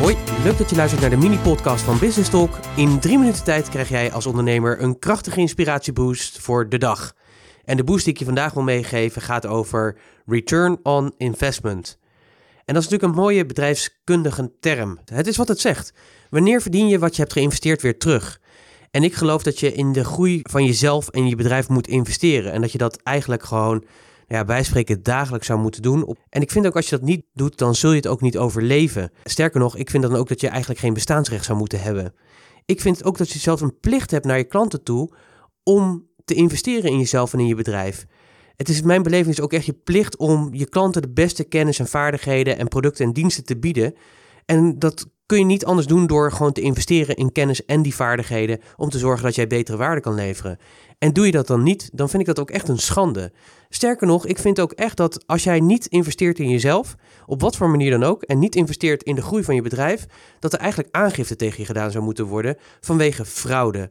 Hoi, leuk dat je luistert naar de mini-podcast van Business Talk. In 3 minuten tijd krijg jij als ondernemer een krachtige inspiratieboost voor de dag. En de boost die ik je vandaag wil meegeven gaat over return on investment. En dat is natuurlijk een mooie bedrijfskundige term. Het is wat het zegt. Wanneer verdien je wat je hebt geïnvesteerd weer terug? En ik geloof dat je in de groei van jezelf en je bedrijf moet investeren. En dat je dat eigenlijk gewoon, bij spreken dagelijks zou moeten doen. En ik vind ook als je dat niet doet, dan zul je het ook niet overleven. Sterker nog, ik vind dan ook dat je eigenlijk geen bestaansrecht zou moeten hebben. Ik vind ook dat je zelf een plicht hebt naar je klanten toe om te investeren in jezelf en in je bedrijf. Het is in mijn beleving ook echt je plicht om je klanten de beste kennis en vaardigheden en producten en diensten te bieden. En dat kun je niet anders doen door gewoon te investeren in kennis en die vaardigheden om te zorgen dat jij betere waarde kan leveren. En doe je dat dan niet, dan vind ik dat ook echt een schande. Sterker nog, ik vind ook echt dat als jij niet investeert in jezelf, op wat voor manier dan ook, en niet investeert in de groei van je bedrijf, dat er eigenlijk aangifte tegen je gedaan zou moeten worden vanwege fraude.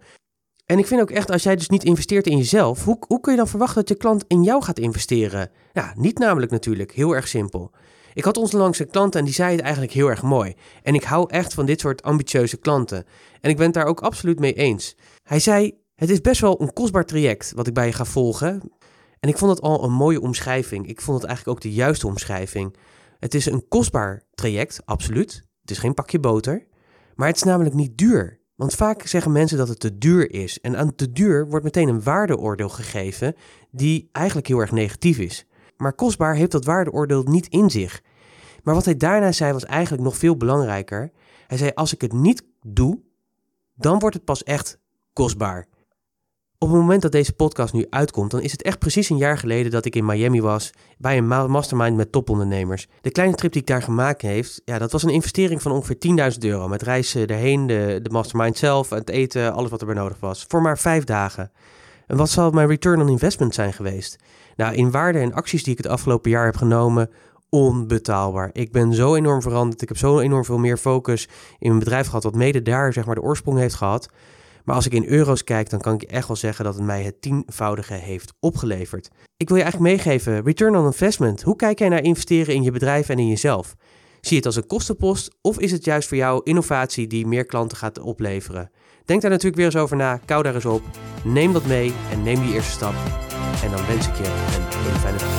En ik vind ook echt, als jij dus niet investeert in jezelf, hoe kun je dan verwachten dat je klant in jou gaat investeren? Ja, niet namelijk natuurlijk, heel erg simpel. Ik had onlangs een klant en die zei het eigenlijk heel erg mooi. En ik hou echt van dit soort ambitieuze klanten. En ik ben het daar ook absoluut mee eens. Hij zei, het is best wel een kostbaar traject wat ik bij je ga volgen. En ik vond het al een mooie omschrijving. Ik vond het eigenlijk ook de juiste omschrijving. Het is een kostbaar traject, absoluut. Het is geen pakje boter. Maar het is namelijk niet duur. Want vaak zeggen mensen dat het te duur is. En aan te duur wordt meteen een waardeoordeel gegeven die eigenlijk heel erg negatief is. Maar kostbaar heeft dat waardeoordeel niet in zich. Maar wat hij daarna zei was eigenlijk nog veel belangrijker. Hij zei, als ik het niet doe, dan wordt het pas echt kostbaar. Op het moment dat deze podcast nu uitkomt, dan is het echt precies een jaar geleden dat ik in Miami was bij een mastermind met topondernemers. De kleine trip die ik daar gemaakt heeft, dat was een investering van ongeveer €10.000 met reizen erheen, de mastermind zelf, het eten, alles wat er bij nodig was. Voor maar 5 dagen. En wat zal mijn return on investment zijn geweest? Nou, in waarde en acties die ik het afgelopen jaar heb genomen, onbetaalbaar. Ik ben zo enorm veranderd. Ik heb zo enorm veel meer focus in mijn bedrijf gehad, wat mede daar de oorsprong heeft gehad. Maar als ik in euro's kijk, dan kan ik echt wel zeggen dat het mij het 10-voudige heeft opgeleverd. Ik wil je eigenlijk meegeven, return on investment. Hoe kijk jij naar investeren in je bedrijf en in jezelf? Zie je het als een kostenpost of is het juist voor jou innovatie die meer klanten gaat opleveren? Denk daar natuurlijk weer eens over na, kou daar eens op. Neem dat mee en neem die eerste stap. En dan wens ik je een hele fijne dag.